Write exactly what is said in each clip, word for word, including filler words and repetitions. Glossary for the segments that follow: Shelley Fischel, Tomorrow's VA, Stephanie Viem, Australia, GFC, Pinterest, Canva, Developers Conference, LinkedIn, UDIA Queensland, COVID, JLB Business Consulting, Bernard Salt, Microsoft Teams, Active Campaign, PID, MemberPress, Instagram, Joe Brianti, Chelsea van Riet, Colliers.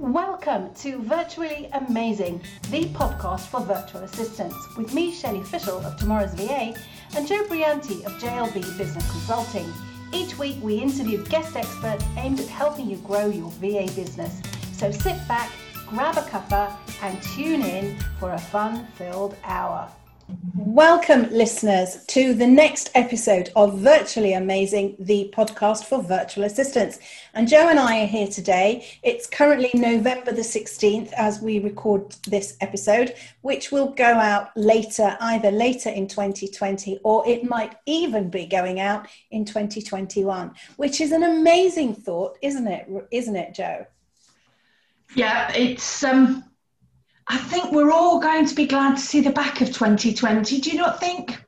Welcome to Virtually Amazing, the podcast for virtual assistants, with me, Shelley Fischel of Tomorrow's V A, and Joe Brianti of J L B Business Consulting. Each week, we interview guest experts aimed at helping you grow your V A business. So sit back, grab a cuppa, and tune in for a fun-filled hour. Welcome, listeners, to the next episode of Virtually Amazing, the podcast for virtual assistants. And Joe and I are here today. It's currently November the sixteenth as we record this episode, which will go out later, either later in twenty twenty, or it might even be going out in twenty twenty-one, which is an amazing thought, isn't it? Isn't it, Joe? Yeah, it's... um. I think we're all going to be glad to see the back of twenty twenty, do you not think?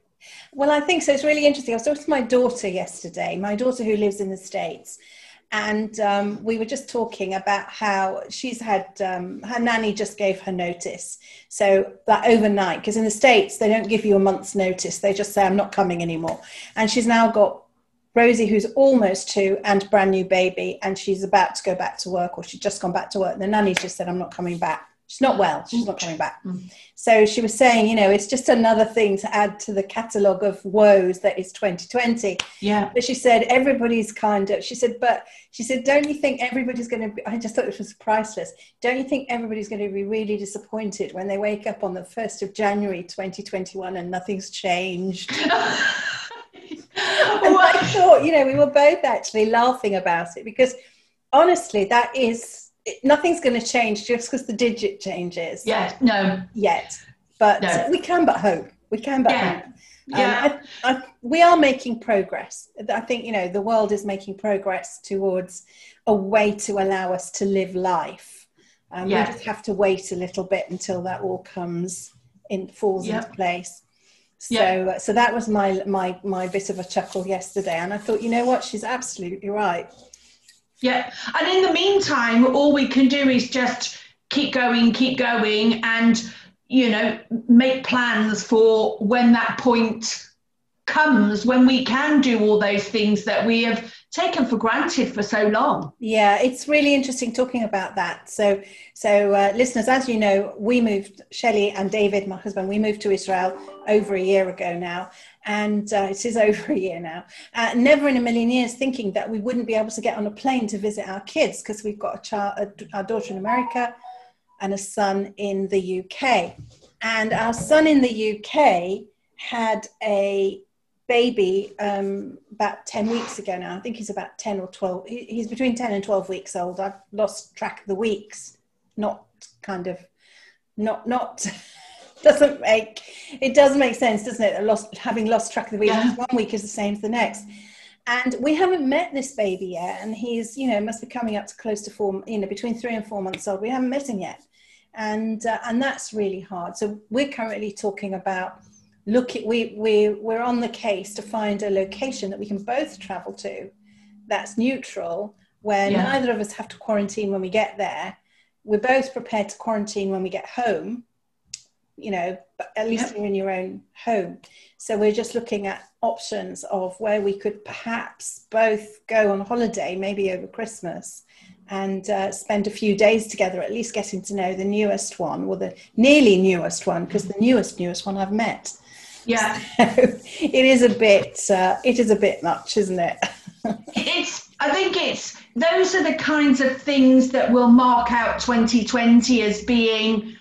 Well, I think so. It's really interesting. I was talking to my daughter yesterday, my daughter who lives in the States, and um, we were just talking about how she's had, um, her nanny just gave her notice. So that overnight, because in the States, they don't give you a month's notice. They just say, I'm not coming anymore. And she's now got Rosie, who's almost two, and brand new baby, and she's about to go back to work, or she's just gone back to work. And the nanny's just said, I'm not coming back. She's not well. She's not coming back. So she was saying, you know, it's just another thing to add to the catalogue of woes that is twenty twenty. Yeah. But she said, everybody's kind of, she said, but she said, don't you think everybody's going to be, I just thought it was priceless. Don't you think everybody's going to be really disappointed when they wake up on the first of January, twenty twenty-one, and nothing's changed? And I thought, you know, we were both actually laughing about it, because honestly, that is, It, nothing's going to change just because the digit changes. Yeah, no. Yet. But no. we can but hope. We can but yeah. hope. Um, yeah. I, I, we are making progress. I think, you know, the world is making progress towards a way to allow us to live life. Um, yeah. We just have to wait a little bit until that all comes in, falls yeah. into place. So yeah. so that was my, my, my bit of a chuckle yesterday. And I thought, you know what? She's absolutely right. Yeah, and in the meantime, all we can do is just keep going, keep going, and, you know, make plans for when that point comes, when we can do all those things that we have taken for granted for so long. Yeah, it's really interesting talking about that. So, so uh, listeners, as you know, we moved, Shelley and David, my husband, we moved to Israel over a year ago now. And uh, it is over a year now. Uh, never in a million years thinking that we wouldn't be able to get on a plane to visit our kids, because we've got a child, a, our daughter in America and a son in the U K. And our son in the U K had a baby um, about ten weeks ago now. I think he's about ten or twelve. He, he's between ten and twelve weeks old. I've lost track of the weeks. Not kind of, not, not... doesn't make it doesn't make sense, doesn't it? Lost, having lost track of the week, yeah. one week is the same as the next, and we haven't met this baby yet. And he's, you know, must be coming up to close to four, you know, between three and four months old. We haven't met him yet, and uh, and that's really hard. So we're currently talking about look, at, we we we're on the case to find a location that we can both travel to, that's neutral, where yeah. neither of us have to quarantine when we get there. We're both prepared to quarantine when we get home. You know, but at least yep. you're in your own home. So we're just looking at options of where we could perhaps both go on holiday, maybe over Christmas, and uh, spend a few days together, at least getting to know the newest one, or the nearly newest one, because the newest, newest one I've met. Yeah. So it is a bit, uh, it is a bit much, isn't it? It's, I think it's, those are the kinds of things that will mark out twenty twenty as being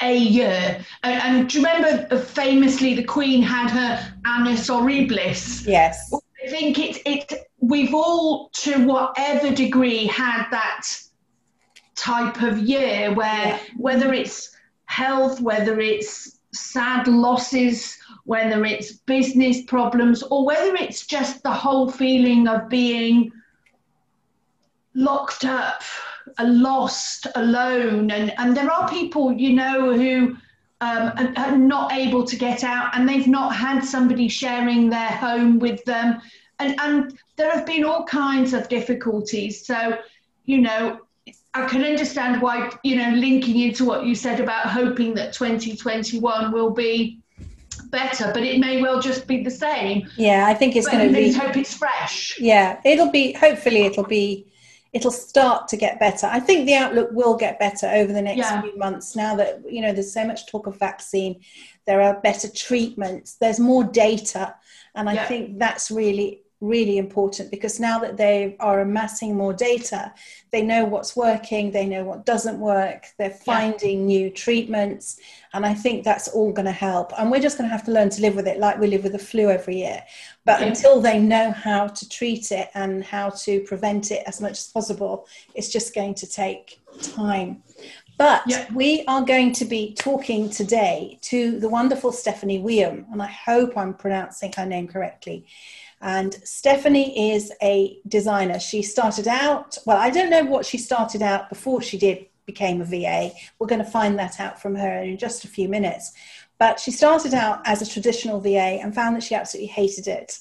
a year. And, and do you remember famously the Queen had her annus horribilis? Yes. I think it's it we've all to whatever degree had that type of year where yeah. whether it's health, whether it's sad losses, whether it's business problems, or whether it's just the whole feeling of being locked up, lost, alone, and and there are people, you know, who um are, are not able to get out, and they've not had somebody sharing their home with them, and and there have been all kinds of difficulties. So, you know, I can understand why, you know, linking into what you said about hoping that twenty twenty-one will be better, but it may well just be the same. Yeah, I think it's going to be, hope it's fresh. Yeah, it'll be, hopefully it'll be it'll start to get better. I think the outlook will get better over the next yeah. few months now that, you know, there's so much talk of vaccine. There are better treatments. There's more data. And I yeah. think that's really, really important, because now that they are amassing more data, they know what's working, they know what doesn't work, they're finding yeah. new treatments. And I think that's all going to help. And we're just going to have to learn to live with it like we live with the flu every year. But yeah. until they know how to treat it and how to prevent it as much as possible, it's just going to take time. But yeah. we are going to be talking today to the wonderful Stephanie Viem, and I hope I'm pronouncing her name correctly. And Stephanie is a designer. She started out, well, I don't know what she started out before she did became a V A. We're going to find that out from her in just a few minutes. But she started out as a traditional V A and found that she absolutely hated it.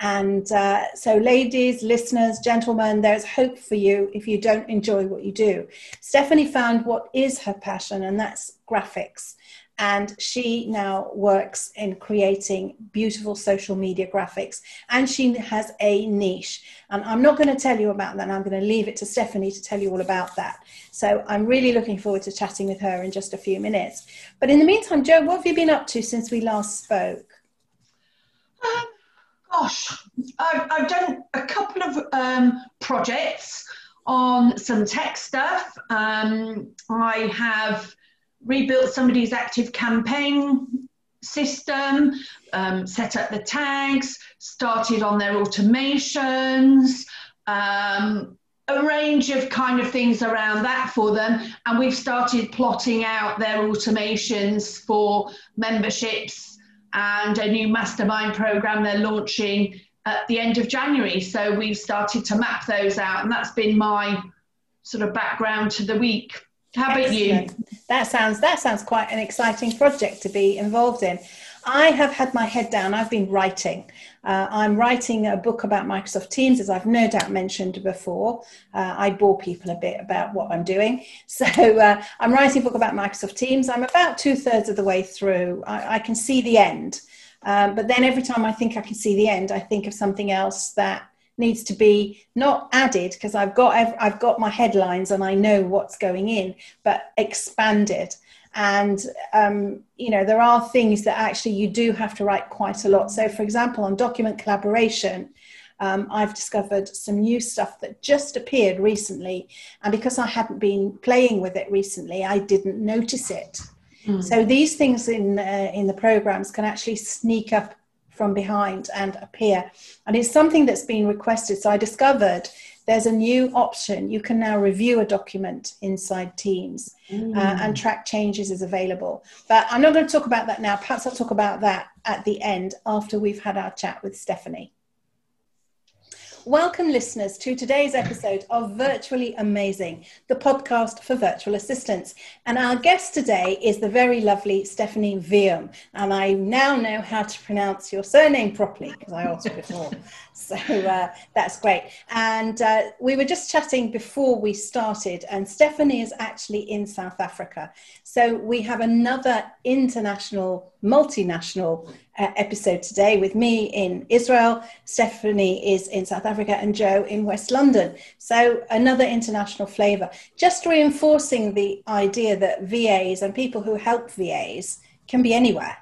And uh, so ladies, listeners, gentlemen, there's hope for you if you don't enjoy what you do. Stephanie found what is her passion, and that's graphics. And she now works in creating beautiful social media graphics, and she has a niche. And I'm not going to tell you about that. I'm going to leave it to Stephanie to tell you all about that. So I'm really looking forward to chatting with her in just a few minutes. But in the meantime, Jo, what have you been up to since we last spoke? Um, gosh, I've, I've done a couple of um, projects on some tech stuff. Um, I have rebuilt somebody's Active Campaign system, um, set up the tags, started on their automations, um, a range of kind of things around that for them. And we've started plotting out their automations for memberships and a new mastermind program they're launching at the end of January. So we've started to map those out, and that's been my sort of background to the week. How about Excellent. you? That sounds, that sounds quite an exciting project to be involved in. I have had my head down. I've been writing. Uh, I'm writing a book about Microsoft Teams, as I've no doubt mentioned before. Uh, I bore people a bit about what I'm doing. So uh, I'm writing a book about Microsoft Teams. I'm about two thirds of the way through. I, I can see the end. Um, but then every time I think I can see the end, I think of something else that needs to be not added, because I've got I've got my headlines and I know what's going in, but expanded. And um, you know, there are things that actually you do have to write quite a lot. So for example, on document collaboration, um, I've discovered some new stuff that just appeared recently, and because I hadn't been playing with it recently, I didn't notice it. Mm. So these things in uh, in the programs can actually sneak up from behind and appear. And it's something that's been requested. So I discovered there's a new option. You can now review a document inside Teams. Mm. uh, and track changes is available. But I'm not going to talk about that now. Perhaps I'll talk about that at the end after we've had our chat with Stephanie. Welcome, listeners, to today's episode of Virtually Amazing, the podcast for virtual assistants. And our guest today is the very lovely Stephanie Viem. And I now know how to pronounce your surname properly, because I asked before. So uh, that's great. And uh, we were just chatting before we started, and Stephanie is actually in South Africa. So we have another international, multinational Uh, episode today with me in Israel, Stephanie is in South Africa, and Joe in West London. So another international flavour, just reinforcing the idea that V As and people who help V As can be anywhere.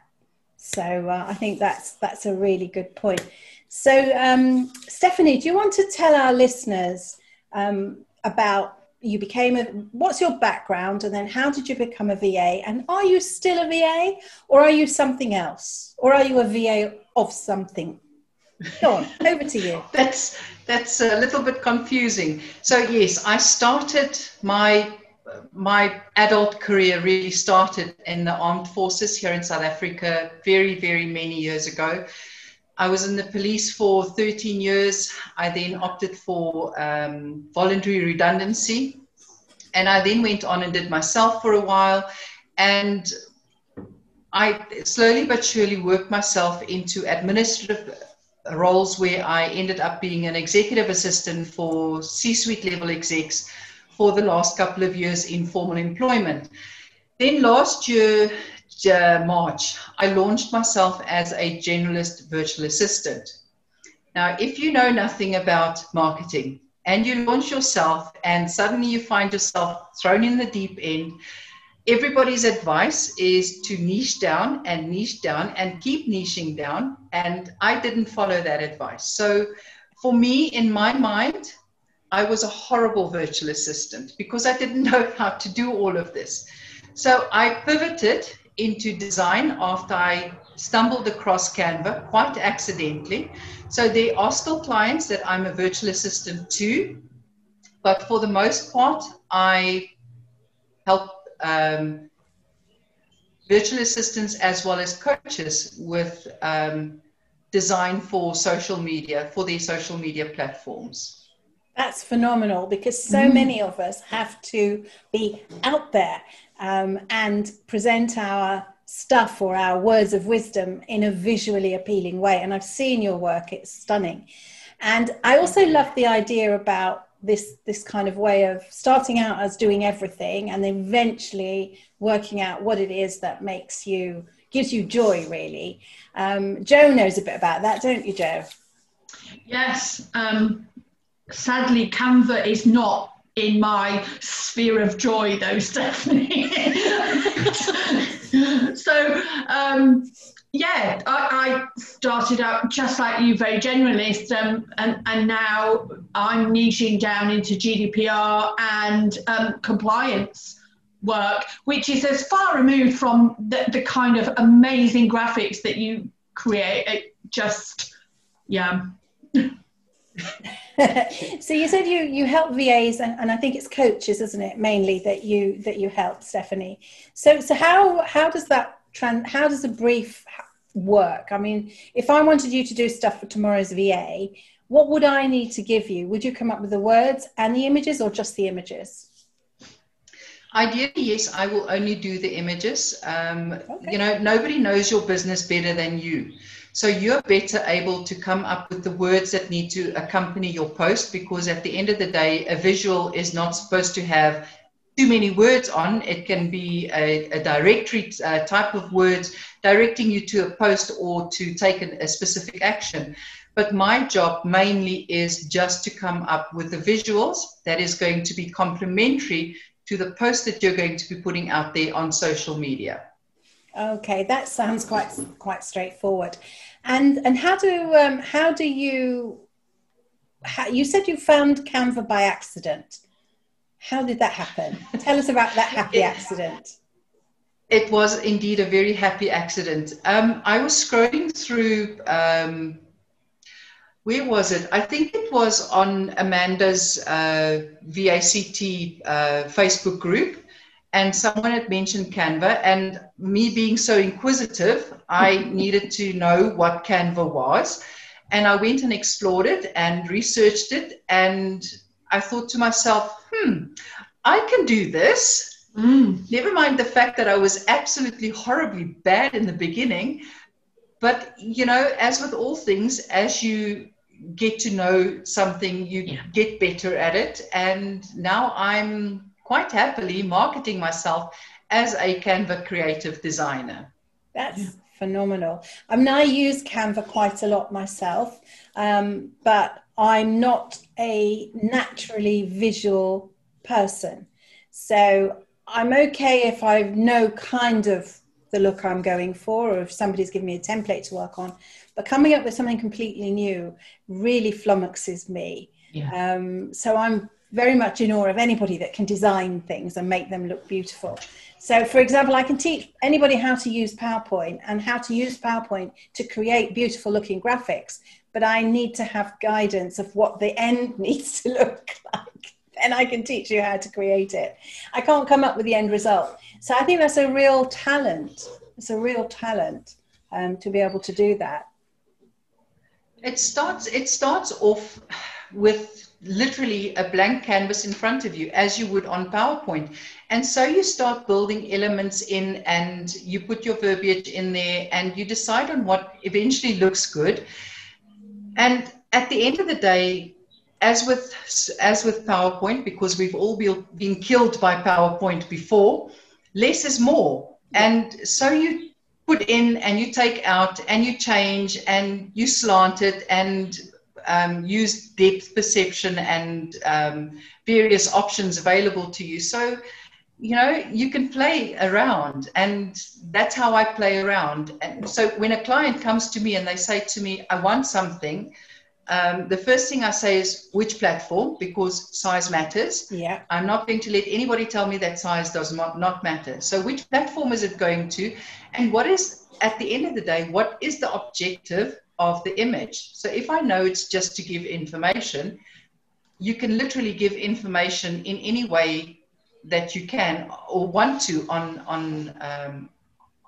So uh, I think that's that's a really good point. So um, Stephanie, do you want to tell our listeners um, about you became a, what's your background, and then how did you become a V A? And are you still a V A, or are you something else? Or are you a V A of something? Go on, over to you. That's, that's a little bit confusing. So yes, I started my, my adult career really started in the armed forces here in South Africa very, very many years ago. I was in the police for thirteen years. I then opted for um, voluntary redundancy. And I then went on and did myself for a while. And I slowly but surely worked myself into administrative roles where I ended up being an executive assistant for C-suite level execs for the last couple of years in formal employment. Then last year, March, I launched myself as a generalist virtual assistant. Now, if you know nothing about marketing, and you launch yourself, and suddenly you find yourself thrown in the deep end. Everybody's advice is to niche down and niche down and keep niching down. And I didn't follow that advice. So for me, in my mind, I was a horrible virtual assistant because I didn't know how to do all of this. So I pivoted into design after I stumbled across Canva quite accidentally. So there are still clients that I'm a virtual assistant to, but for the most part, I help Um, virtual assistants as well as coaches with um, design for social media, for their social media platforms. That's phenomenal, because so mm. many of us have to be out there um, and present our stuff or our words of wisdom in a visually appealing way. And I've seen your work, it's stunning. And I also love the idea about this this kind of way of starting out as doing everything and then eventually working out what it is that makes you, gives you joy, really. Um, Joe knows a bit about that, don't you, Joe? Yes. Um, sadly, Canva is not in my sphere of joy, though, Stephanie. So, um, yeah, I, I started out just like you, very generalist, um, and, and now I'm niching down into G D P R and um, compliance work, which is as far removed from the, the kind of amazing graphics that you create. It just, yeah. So you said you, you help V As and, and I think it's coaches, isn't it, mainly that you that you help, Stephanie. So so how how does that how does a brief work? I mean, if I wanted you to do stuff for Tomorrow's V A, what would I need to give you? Would you come up with the words and the images, or just the images? Ideally, yes, I will only do the images. Um, okay. You know, nobody knows your business better than you. So you're better able to come up with the words that need to accompany your post, because at the end of the day, a visual is not supposed to have too many words on. It can be a, a directory uh, type of words directing you to a post or to take an, a specific action. But my job mainly is just to come up with the visuals that is going to be complementary to the post that you're going to be putting out there on social media. Okay, that sounds quite quite straightforward. And and how do um, how do you? How, you said you found Canva by accident. How did that happen? Tell us about that happy accident. It was indeed a very happy accident. Um, I was scrolling through, um, where was it? I think it was on Amanda's uh, V A C T uh, Facebook group, and someone had mentioned Canva, and me being so inquisitive, I needed to know what Canva was, and I went and explored it and researched it, and I thought to myself, hmm, I can do this. Mm. Never mind the fact that I was absolutely horribly bad in the beginning. But, you know, as with all things, as you get to know something, you yeah. get better at it. And now I'm quite happily marketing myself as a Canva creative designer. That's yeah. phenomenal. I mean, I use Canva quite a lot myself, um, but I'm not a naturally visual person. So I'm okay if I know kind of the look I'm going for, or if somebody's given me a template to work on, but coming up with something completely new really flummoxes me. Yeah. Um, so I'm very much in awe of anybody that can design things and make them look beautiful. So for example, I can teach anybody how to use PowerPoint and how to use PowerPoint to create beautiful looking graphics, but I need to have guidance of what the end needs to look like. And I can teach you how to create it. I can't come up with the end result. So I think that's a real talent. It's a real talent um, to be able to do that. It starts, it starts off with literally a blank canvas in front of you, as you would on PowerPoint. And so you start building elements in, and you put your verbiage in there, and you decide on what eventually looks good. And at the end of the day, as with, as with PowerPoint, because we've all be, been killed by PowerPoint before, less is more. Yeah. And so you put in and you take out and you change and you slant it and um, use depth perception and um, various options available to you. So, you know, you can play around, and that's how I play around. And so when a client comes to me and they say to me, I want something, um, the first thing I say is which platform, because size matters. Yeah. I'm not going to let anybody tell me that size does not, not matter. So which platform is it going to? And what is, at the end of the day, what is the objective of the image? So if I know it's just to give information, you can literally give information in any way that you can or want to on on um,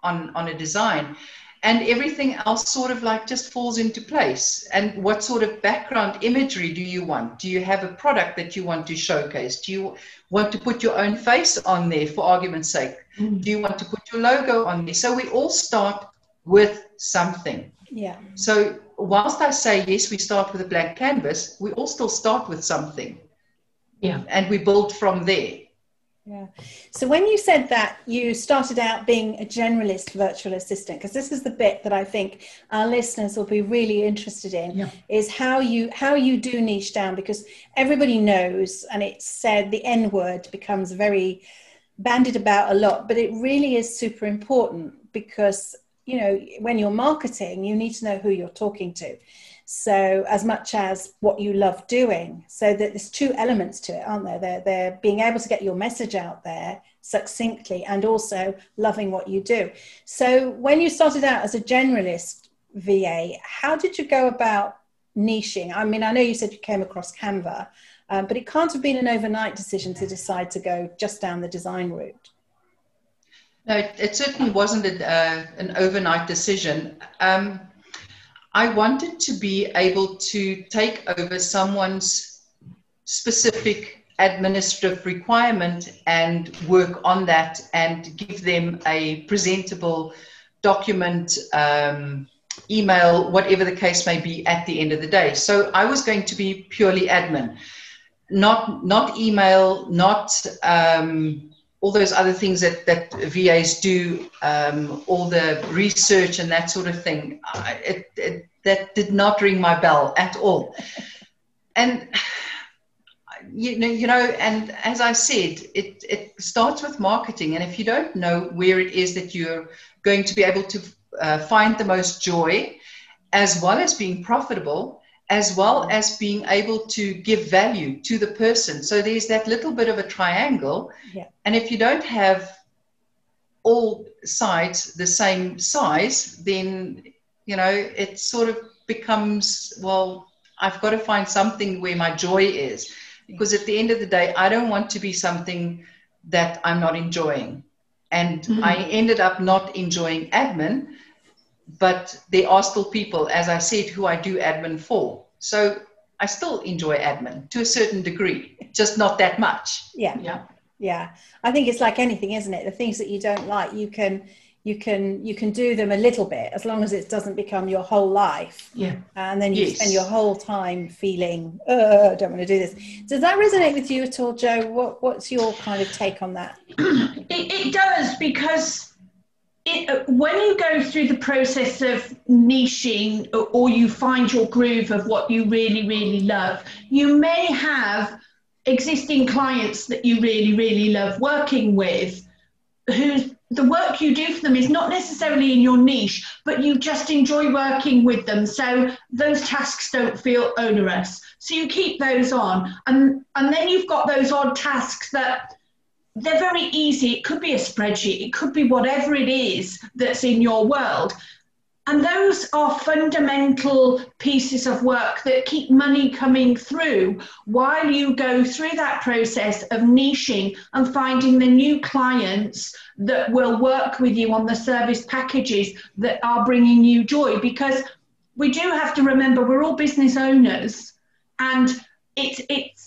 on on a design, and everything else sort of like just falls into place. And what sort of background imagery do you want? Do you have a product that you want to showcase? Do you want to put your own face on there, for argument's sake? Mm-hmm. Do you want to put your logo on there? So we all start with something. Yeah. So whilst I say yes, we start with a blank canvas, we all still start with something. Yeah. And we build from there. Yeah. So when you said that you started out being a generalist virtual assistant, because this is the bit that I think our listeners will be really interested in, yeah. is how you how you do niche down, because everybody knows, and it's said, the N word becomes very bandied about a lot, but it really is super important, because, you know, when you're marketing, you need to know who you're talking to. So as much as what you love doing, so that there's two elements to it, aren't there? They're, they're being able to get your message out there succinctly and also loving what you do. So when you started out as a generalist V A, how did you go about niching? I mean, I know you said you came across Canva, um, but it can't have been an overnight decision to decide to go just down the design route. No, it, it certainly wasn't a, uh, an overnight decision. Um, I wanted to be able to take over someone's specific administrative requirement and work on that and give them a presentable document, um, email, whatever the case may be at the end of the day. So I was going to be purely admin, not, not email, not um, all those other things that, that V As do, um, all the research and that sort of thing. I, it, it, that did not ring my bell at all. And, you know, you know, and as I said, it, it starts with marketing. And if you don't know where it is that you're going to be able to uh, find the most joy, as well as being profitable, as well as being able to give value to the person. So there's that little bit of a triangle. Yeah. And if you don't have all sides the same size, then, you know, it sort of becomes, well, I've got to find something where my joy is. Because at the end of the day, I don't want to be something that I'm not enjoying. And mm-hmm. I ended up not enjoying admin. But there are still people, as I said, who I do admin for. So I still enjoy admin to a certain degree, just not that much. Yeah. Yeah. Yeah. I think it's like anything, isn't it? The things that you don't like, you can, you can, you can do them a little bit, as long as it doesn't become your whole life. Yeah. And then you yes. spend your whole time feeling, oh, I don't want to do this. Does that resonate with you at all, Joe? What, what's your kind of take on that? it, it does, because It, when you go through the process of niching, or you find your groove of what you really, really love, you may have existing clients that you really, really love working with, who the work you do for them is not necessarily in your niche, but you just enjoy working with them. So those tasks don't feel onerous. So you keep those on. And, and then you've got those odd tasks that they're very easy. It could be a spreadsheet. It could be whatever it is that's in your world. And those are fundamental pieces of work that keep money coming through while you go through that process of niching and finding the new clients that will work with you on the service packages that are bringing you joy. Because we do have to remember we're all business owners, and it's, it's,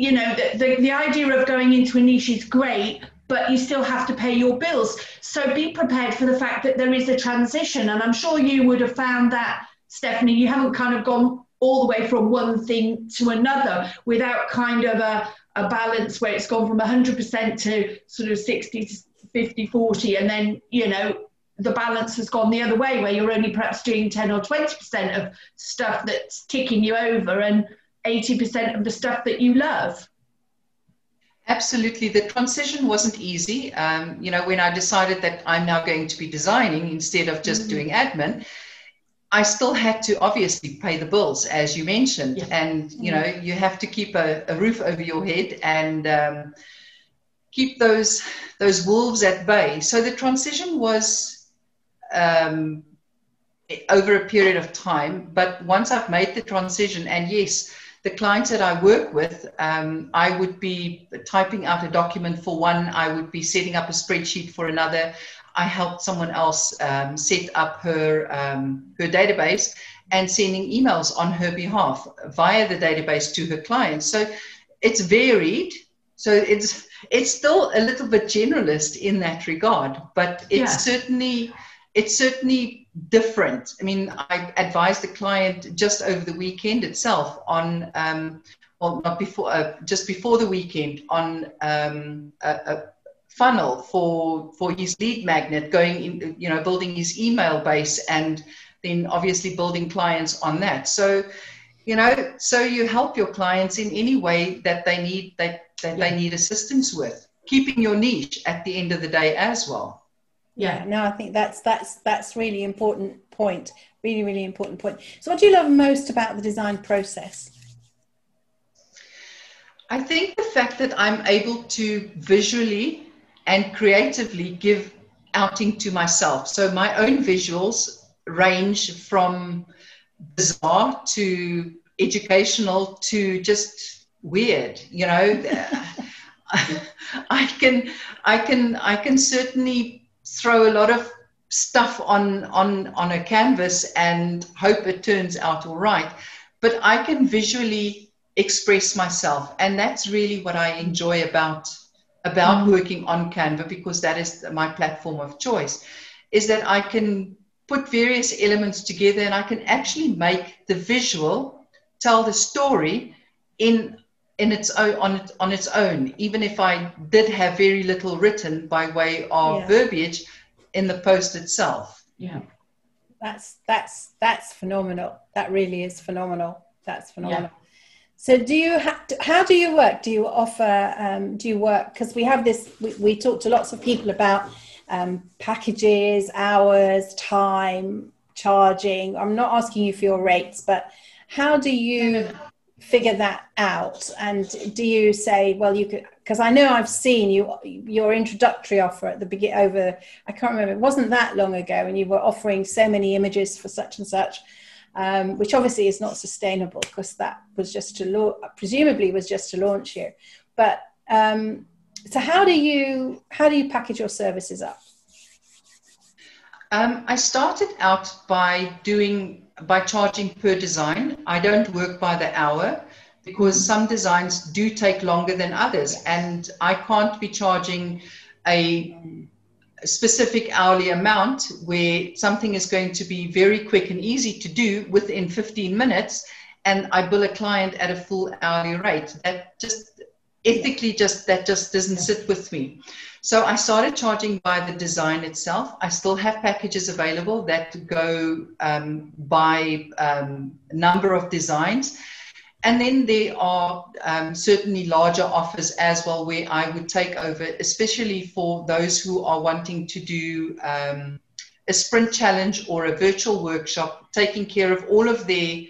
you know, the, the, the idea of going into a niche is great, but you still have to pay your bills. So be prepared for the fact that there is a transition. And I'm sure you would have found that, Stephanie, you haven't kind of gone all the way from one thing to another without kind of a, a balance where it's gone from one hundred percent to sort of sixty, fifty, forty, and then, you know, the balance has gone the other way, where you're only perhaps doing ten or twenty percent of stuff that's ticking you over and eighty percent of the stuff that you love. Absolutely. The transition wasn't easy. Um, you know, when I decided that I'm now going to be designing instead of just mm-hmm. doing admin, I still had to obviously pay the bills, as you mentioned. Yeah. And, you know, you have to keep a, a roof over your head and um, keep those those wolves at bay. So the transition was um, over a period of time. But once I've made the transition, and yes, the clients that I work with, um, I would be typing out a document for one. I would be setting up a spreadsheet for another. I helped someone else um, set up her, um, her database and sending emails on her behalf via the database to her clients. So it's varied. So it's, it's still a little bit generalist in that regard, but it's, yeah. certainly, it's certainly different. I mean, I advised the client just over the weekend itself on, um, well, not before, uh, just before the weekend on um, a, a funnel for for his lead magnet, going in, you know, building his email base and then obviously building clients on that. So, you know, so you help your clients in any way that they need that, that yeah. they need assistance with, keeping your niche at the end of the day as well. Yeah, no, I think that's that's that's really important point. Really, really important point. So what do you love most about the design process? I think the fact that I'm able to visually and creatively give outing to myself. So my own visuals range from bizarre to educational to just weird, you know. I can, I can, I can certainly throw a lot of stuff on, on, on a canvas and hope it turns out all right, but I can visually express myself. And that's really what I enjoy about about working on Canva, because that is my platform of choice, is that I can put various elements together and I can actually make the visual tell the story in in its own on, on its own, even if I did have very little written by way of yeah. verbiage in the post itself. Yeah, that's that's that's phenomenal. That really is phenomenal. That's phenomenal. Yeah. So do you have to, how do you work? Do you offer, um, do you work, because we have this, we, we talk to lots of people about um, packages, hours, time, charging. I'm not asking you for your rates, but how do you figure that out? And do you say, well, you could, because I know I've seen you, your introductory offer at the beginning over, I can't remember, it wasn't that long ago, and you were offering so many images for such and such. Um, which obviously is not sustainable, because that was just to launch, presumably was just to launch you. But um, so how do you how do you package your services up? Um, I started out by doing by charging per design. I don't work by the hour, because some designs do take longer than others, and I can't be charging a specific hourly amount where something is going to be very quick and easy to do within fifteen minutes and I bill a client at a full hourly rate. That just ethically just that just doesn't sit with me. So I started charging by the design itself. I still have packages available that go um, by um, number of designs. And then there are um, certainly larger offers as well, where I would take over, especially for those who are wanting to do um, a sprint challenge or a virtual workshop, taking care of all of their,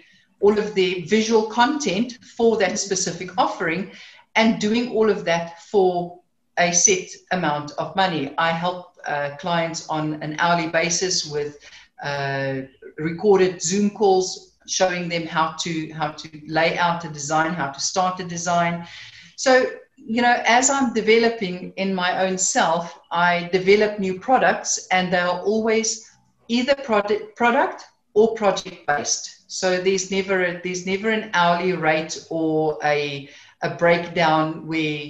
all of their visual content for that specific offering and doing all of that for a set amount of money. I help uh, clients on an hourly basis with uh, recorded Zoom calls, showing them how to how to lay out a design, how to start a design. So, you know, as I'm developing in my own self, I develop new products, and they are always either product product or project based. So there's never a, there's never an hourly rate or a a breakdown where,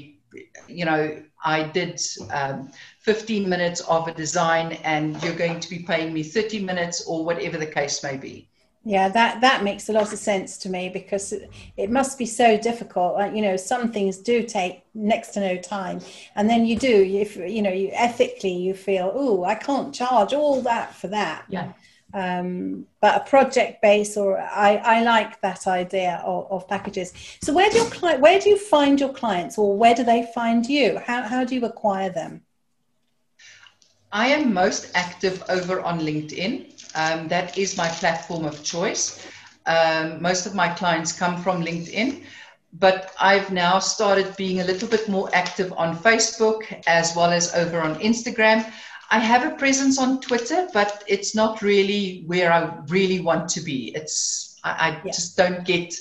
you know, I did um, fifteen minutes of a design and you're going to be paying me thirty minutes or whatever the case may be. Yeah, that, that makes a lot of sense to me, because it, it must be so difficult. Like, you know, some things do take next to no time. And then you do, if you know, you ethically, you feel, oh, I can't charge all that for that. Yeah. Um, but a project base, or I, I like that idea of, of packages. So where do your client, where do you find your clients, or where do they find you? How, how do you acquire them? I am most active over on LinkedIn. Um, that is my platform of choice. Um, most of my clients come from LinkedIn, but I've now started being a little bit more active on Facebook as well as over on Instagram. I have a presence on Twitter, but it's not really where I really want to be. It's I, I yeah. just don't get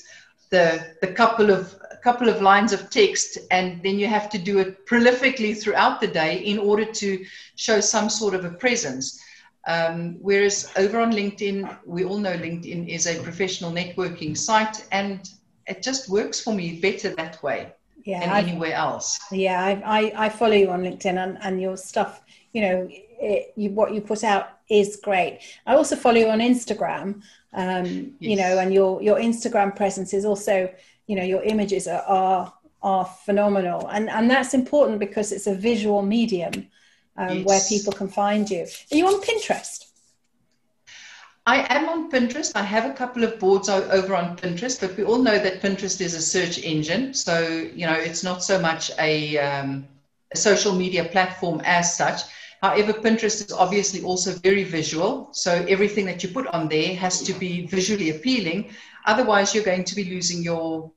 the the couple of couple of lines of text, and then you have to do it prolifically throughout the day in order to show some sort of a presence. Um, whereas over on LinkedIn, we all know LinkedIn is a professional networking site, and it just works for me better that way yeah, than I've, anywhere else. Yeah, I, I, I follow you on LinkedIn, and, and your stuff, you know, it, you, what you put out is great. I also follow you on Instagram, um, yes. you know, and your, your Instagram presence is also, you know, your images are, are, are phenomenal. And, and that's important because it's a visual medium. Um, yes. Where people can find you. Are you on Pinterest? I am on Pinterest. I have a couple of boards over on Pinterest, but we all know that Pinterest is a search engine. So, you know, it's not so much a, um, a social media platform as such. However, Pinterest is obviously also very visual. So everything that you put on there has to be visually appealing. Otherwise, you're going to be losing your,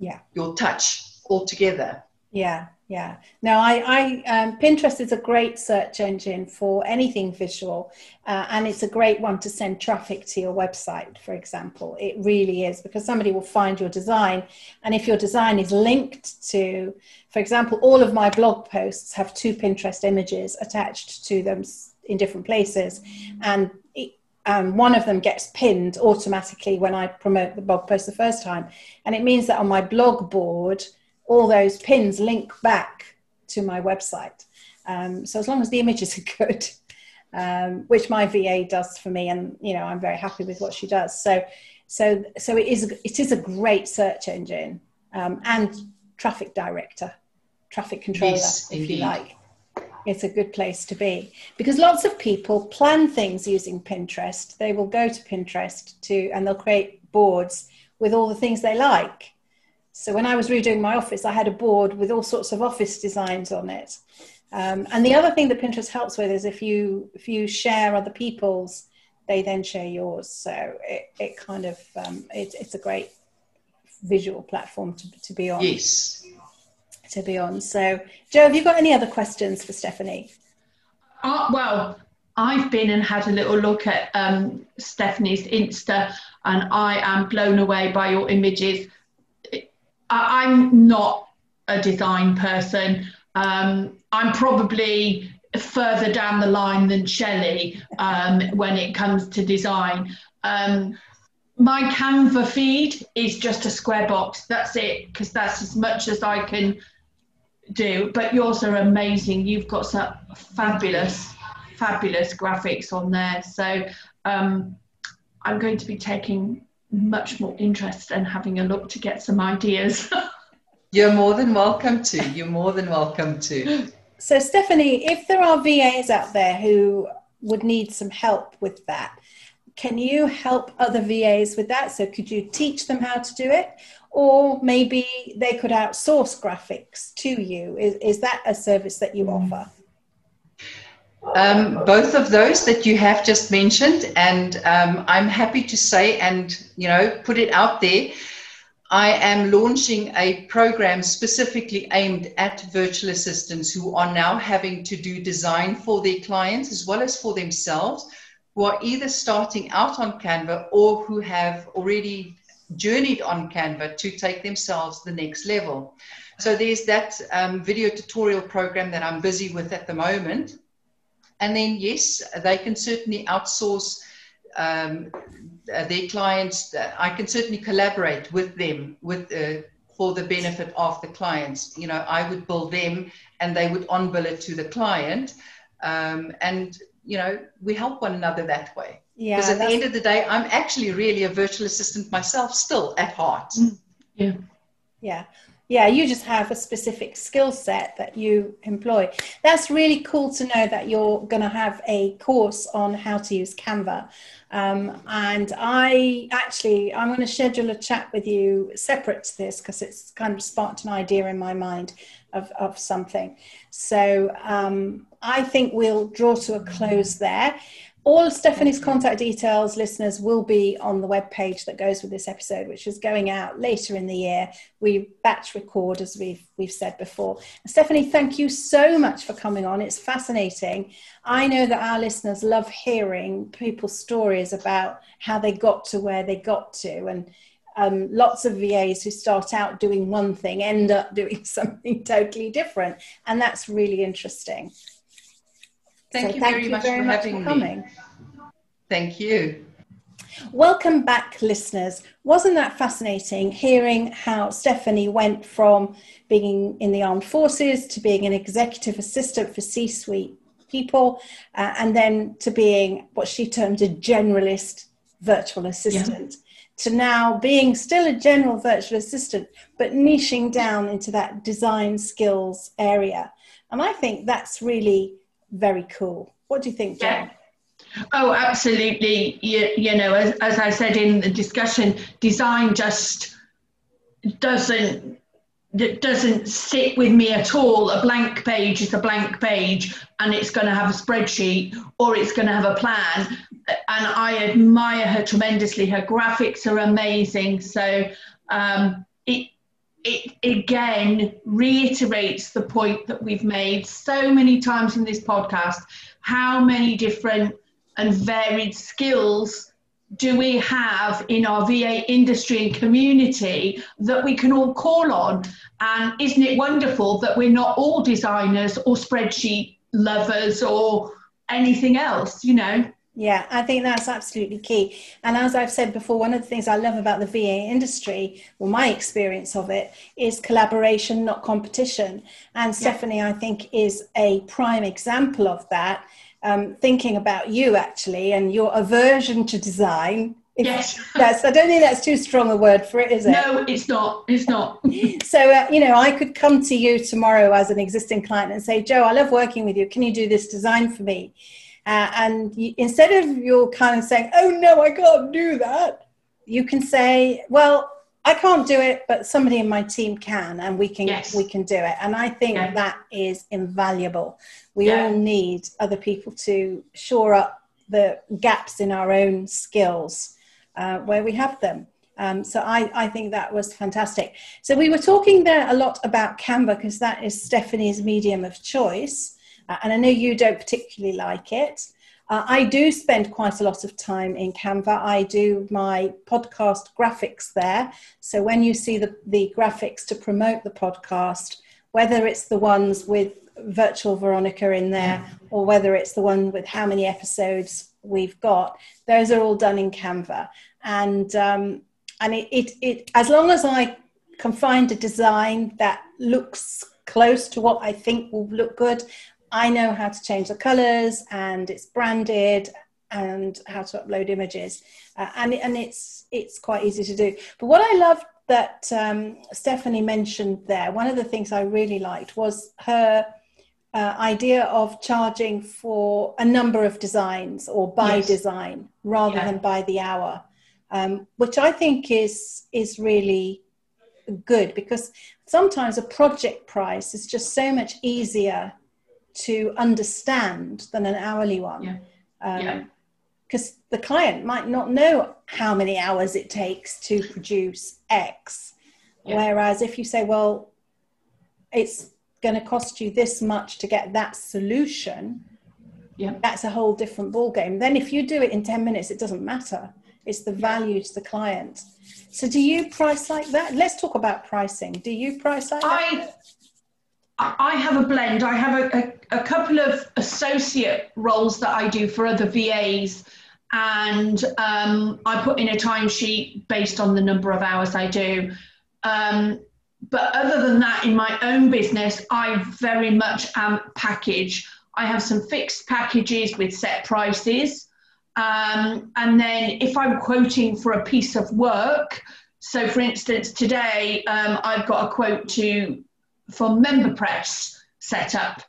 yeah. your touch altogether. Yeah. Yeah. Now, I, I um, Pinterest is a great search engine for anything visual, uh, and it's a great one to send traffic to your website, for example. It really is, because somebody will find your design, and if your design is linked to, for example, all of my blog posts have two Pinterest images attached to them in different places, and it, um, one of them gets pinned automatically when I promote the blog post the first time, and it means that on my blog board, all those pins link back to my website. Um, so as long as the images are good, um, which my V A does for me, and you know, I'm very happy with what she does. So, so, so it is, it is a great search engine, um, and traffic director, traffic controller, yes, if indeed. you like. It's a good place to be, because lots of people plan things using Pinterest. They will go to Pinterest to, and they'll create boards with all the things they like. So when I was redoing my office, I had a board with all sorts of office designs on it. Um, and the other thing that Pinterest helps with is if you if you share other people's, they then share yours. So it, it kind of, um, it, it's a great visual platform to, to be on. Yes. To be on. So, Joe, have you got any other questions for Stephanie? Uh, well, I've been and had a little look at um, Stephanie's Insta, and I am blown away by your images. I'm not a design person. Um, I'm probably further down the line than Shelley um, when it comes to design. Um, my Canva feed is just a square box. That's it, because that's as much as I can do. But yours are amazing. You've got some fabulous, fabulous graphics on there. So um, I'm going to be taking much more interest and having a look to get some ideas. You're more than welcome to. You're more than welcome to. So Stephanie, if there are V As out there who would need some help with that, can you help other V As with that? So could you teach them how to do it? Or maybe they could outsource graphics to you. Is, is that a service that you mm. offer? Um, both of those that you have just mentioned, and um, I'm happy to say, and you know, put it out there, I am launching a program specifically aimed at virtual assistants who are now having to do design for their clients as well as for themselves, who are either starting out on Canva or who have already journeyed on Canva to take themselves the next level. So there's that um, video tutorial program that I'm busy with at the moment. And then, yes, they can certainly outsource um, their clients. I can certainly collaborate with them with, uh, for the benefit of the clients. You know, I would bill them and they would on-bill it to the client. Um, and, you know, we help one another that way. Yeah, because at the end of the day, I'm actually really a virtual assistant myself still at heart. Yeah. Yeah. Yeah, you just have a specific skill set that you employ. That's really cool to know that you're going to have a course on how to use Canva. Um, and I actually, I'm going to schedule a chat with you separate to this, because it's kind of sparked an idea in my mind of, of something. So um, I think we'll draw to a close there. All of Stephanie's contact details, listeners, will be on the webpage that goes with this episode, which is going out later in the year. We batch record, as we've, we've said before. And Stephanie, thank you so much for coming on. It's fascinating. I know that our listeners love hearing people's stories about how they got to where they got to. And um, lots of V As who start out doing one thing end up doing something totally different. And that's really interesting. Thank you very much for having me. Thank you. Welcome back, listeners. Wasn't that fascinating hearing how Stephanie went from being in the armed forces to being an executive assistant for C-suite people, uh, and then to being what she termed a generalist virtual assistant, yeah, to now being still a general virtual assistant, but niching down into that design skills area. And I think that's really very cool. What do you think, Joe? Yeah. Oh, absolutely. You, you know, as, as I said in the discussion, design just doesn't doesn't sit with me at all. A blank page is a blank page, and it's going to have a spreadsheet or it's going to have a plan. And I admire her tremendously. Her graphics are amazing. So um, it. It again reiterates the point that we've made so many times in this podcast. How many different and varied skills do we have in our V A industry and community that we can all call on? And isn't it wonderful that we're not all designers or spreadsheet lovers or anything else, you know? Yeah, I think that's absolutely key. And as I've said before, one of the things I love about the V A industry, or my experience of it, is collaboration, not competition. And yeah, Stephanie, I think, is a prime example of that. Um, thinking about you, actually, and your aversion to design. Yes. That's, I don't think that's too strong a word for it, is it? No, it's not. It's not. So, uh, you know, I could come to you tomorrow as an existing client and say, Joe, I love working with you. Can you do this design for me? Uh, and you, instead of you're kind of saying, oh, no, I can't do that, you can say, well, I can't do it, but somebody in my team can, and we can, yes, we can do it. And I think yeah. that is invaluable. We yeah. all need other people to shore up the gaps in our own skills uh, where we have them. Um, so I, I think that was fantastic. So we were talking there a lot about Canva, because that is Stephanie's medium of choice. Uh, and I know you don't particularly like it. Uh, I do spend quite a lot of time in Canva. I do my podcast graphics there. So when you see the, the graphics to promote the podcast, whether it's the ones with Virtual Veronica in there, or whether it's the one with how many episodes we've got, those are all done in Canva. And um, and it, it, it as long as I can find a design that looks close to what I think will look good, I know how to change the colours, and it's branded, and how to upload images, uh, and and it's it's quite easy to do. But what I loved that um, Stephanie mentioned there, one of the things I really liked was her uh, idea of charging for a number of designs, or by yes. design rather yeah. than by the hour, um, which I think is is really good, because sometimes a project price is just so much easier to understand than an hourly one, because yeah. um, yeah. the client might not know how many hours it takes to produce X, yeah. whereas if you say, well, it's going to cost you this much to get that solution, yeah. that's a whole different ball game. Then if you do it in ten minutes, it doesn't matter. It's the value to the client. So do you price like that? Let's talk about pricing. Do you price like I- that? I have a blend. I have a, a, a couple of associate roles that I do for other V As, and um, I put in a timesheet based on the number of hours I do. Um, but other than that, in my own business, I very much am package. I have some fixed packages with set prices. Um, and then if I'm quoting for a piece of work, so for instance, today um, I've got a quote to for MemberPress set up.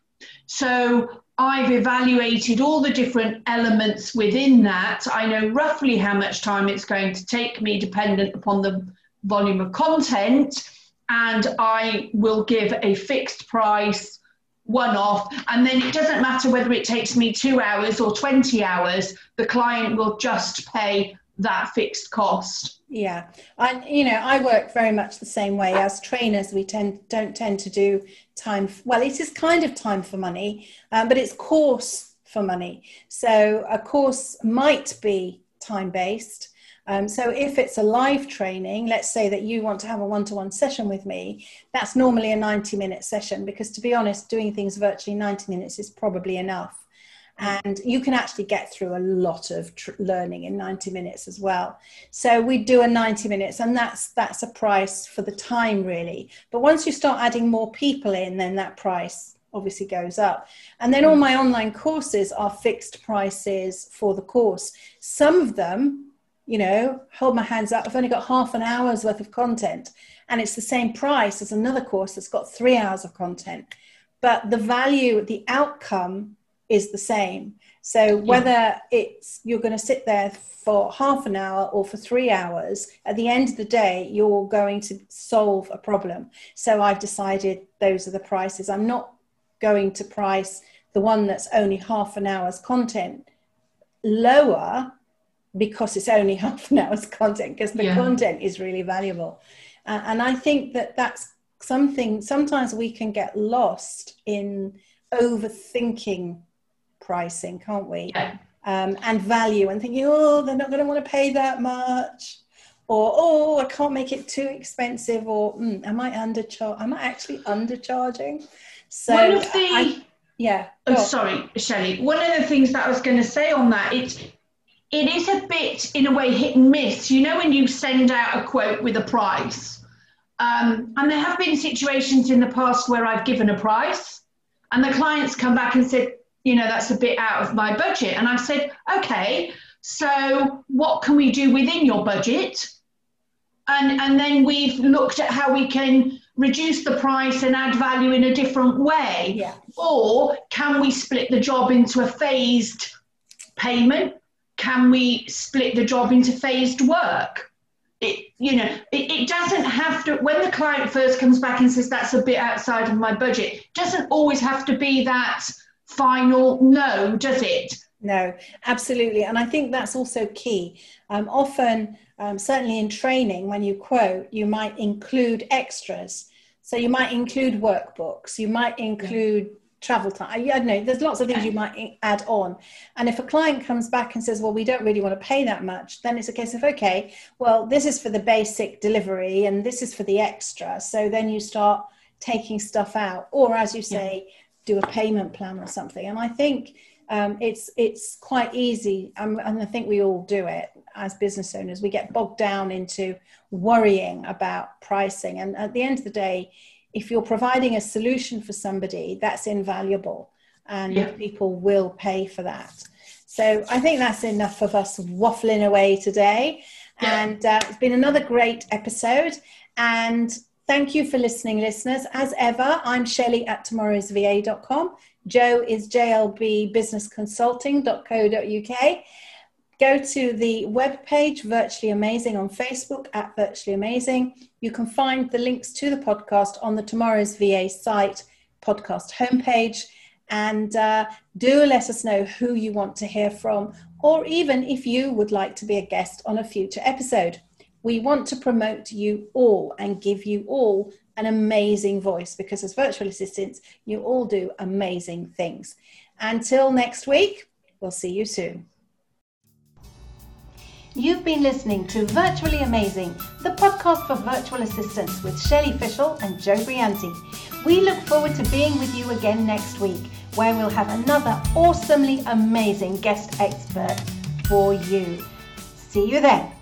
So I've evaluated all the different elements within that. I know roughly how much time it's going to take me dependent upon the volume of content, and I will give a fixed price one-off, and then it doesn't matter whether it takes me two hours or twenty hours, the client will just pay that fixed cost. Yeah, and you know, I work very much the same way. As trainers, we tend don't tend to do time, well, it is kind of time for money, um, but it's course for money. So a course might be time-based. Um, so if it's a live training, let's say that you want to have a one-to-one session with me, that's normally a ninety minute session, because to be honest, doing things virtually ninety minutes is probably enough. And you can actually get through a lot of tr- learning in ninety minutes as well. So we do a ninety minutes, and that's that's a price for the time, really. But once you start adding more people in, then that price obviously goes up. And then all my online courses are fixed prices for the course. Some of them, you know, hold my hands up, I've only got half an hour's worth of content, and it's the same price as another course that's got three hours of content. But the value, the outcome is the same. So whether it's you're going to sit there for half an hour or for three hours, at the end of the day you're going to solve a problem. So I've decided those are the prices. I'm not going to price the one that's only half an hour's content lower because it's only half an hour's content, because the yeah. content is really valuable. Uh, and I think that that's something sometimes we can get lost in, overthinking pricing, can't we? Yeah. Um, and value, and thinking, oh, they're not going to want to pay that much, or oh, I can't make it too expensive, or mm, am I undercharging? Am I actually undercharging? So, one of the, I, yeah. Oh, sorry, Shelley. One of the things that I was going to say on that, it's it is a bit in a way hit and miss. You know, when you send out a quote with a price, um, and there have been situations in the past where I've given a price, and the clients come back and said, you know, that's a bit out of my budget. And I said, okay, so what can we do within your budget? And, and then we've looked at how we can reduce the price and add value in a different way. Yeah. Or can we split the job into a phased payment? Can we split the job into phased work? It, you know, it, it doesn't have to, when the client first comes back and says, that's a bit outside of my budget, it doesn't always have to be that final no, does it? No, absolutely. And I think that's also key. Um, often, um, certainly in training, when you quote, you might include extras. So you might include workbooks, you might include yeah. travel time. I, I don't know, there's lots of things you might add on. And if a client comes back and says, well, we don't really want to pay that much, then it's a case of, okay, well, this is for the basic delivery and this is for the extra. So then you start taking stuff out, or as you say, yeah. do a payment plan or something. And I think um, it's it's quite easy. Um, and I think we all do it as business owners. We get bogged down into worrying about pricing. And at the end of the day, if you're providing a solution for somebody, that's invaluable, and yeah. people will pay for that. So I think that's enough of us waffling away today. Yeah. And uh, it's been another great episode. And thank you for listening, listeners. As ever, I'm Shelley at tomorrows v a dot com. Joe is j l b business consulting dot co dot u k. Go to the webpage, Virtually Amazing, on Facebook at Virtually Amazing. You can find the links to the podcast on the Tomorrow's V A site podcast homepage. And uh, do let us know who you want to hear from, or even if you would like to be a guest on a future episode. We want to promote you all and give you all an amazing voice, because as virtual assistants, you all do amazing things. Until next week, we'll see you soon. You've been listening to Virtually Amazing, the podcast for virtual assistants with Shelley Fischel and Joe Brianti. We look forward to being with you again next week, where we'll have another awesomely amazing guest expert for you. See you then.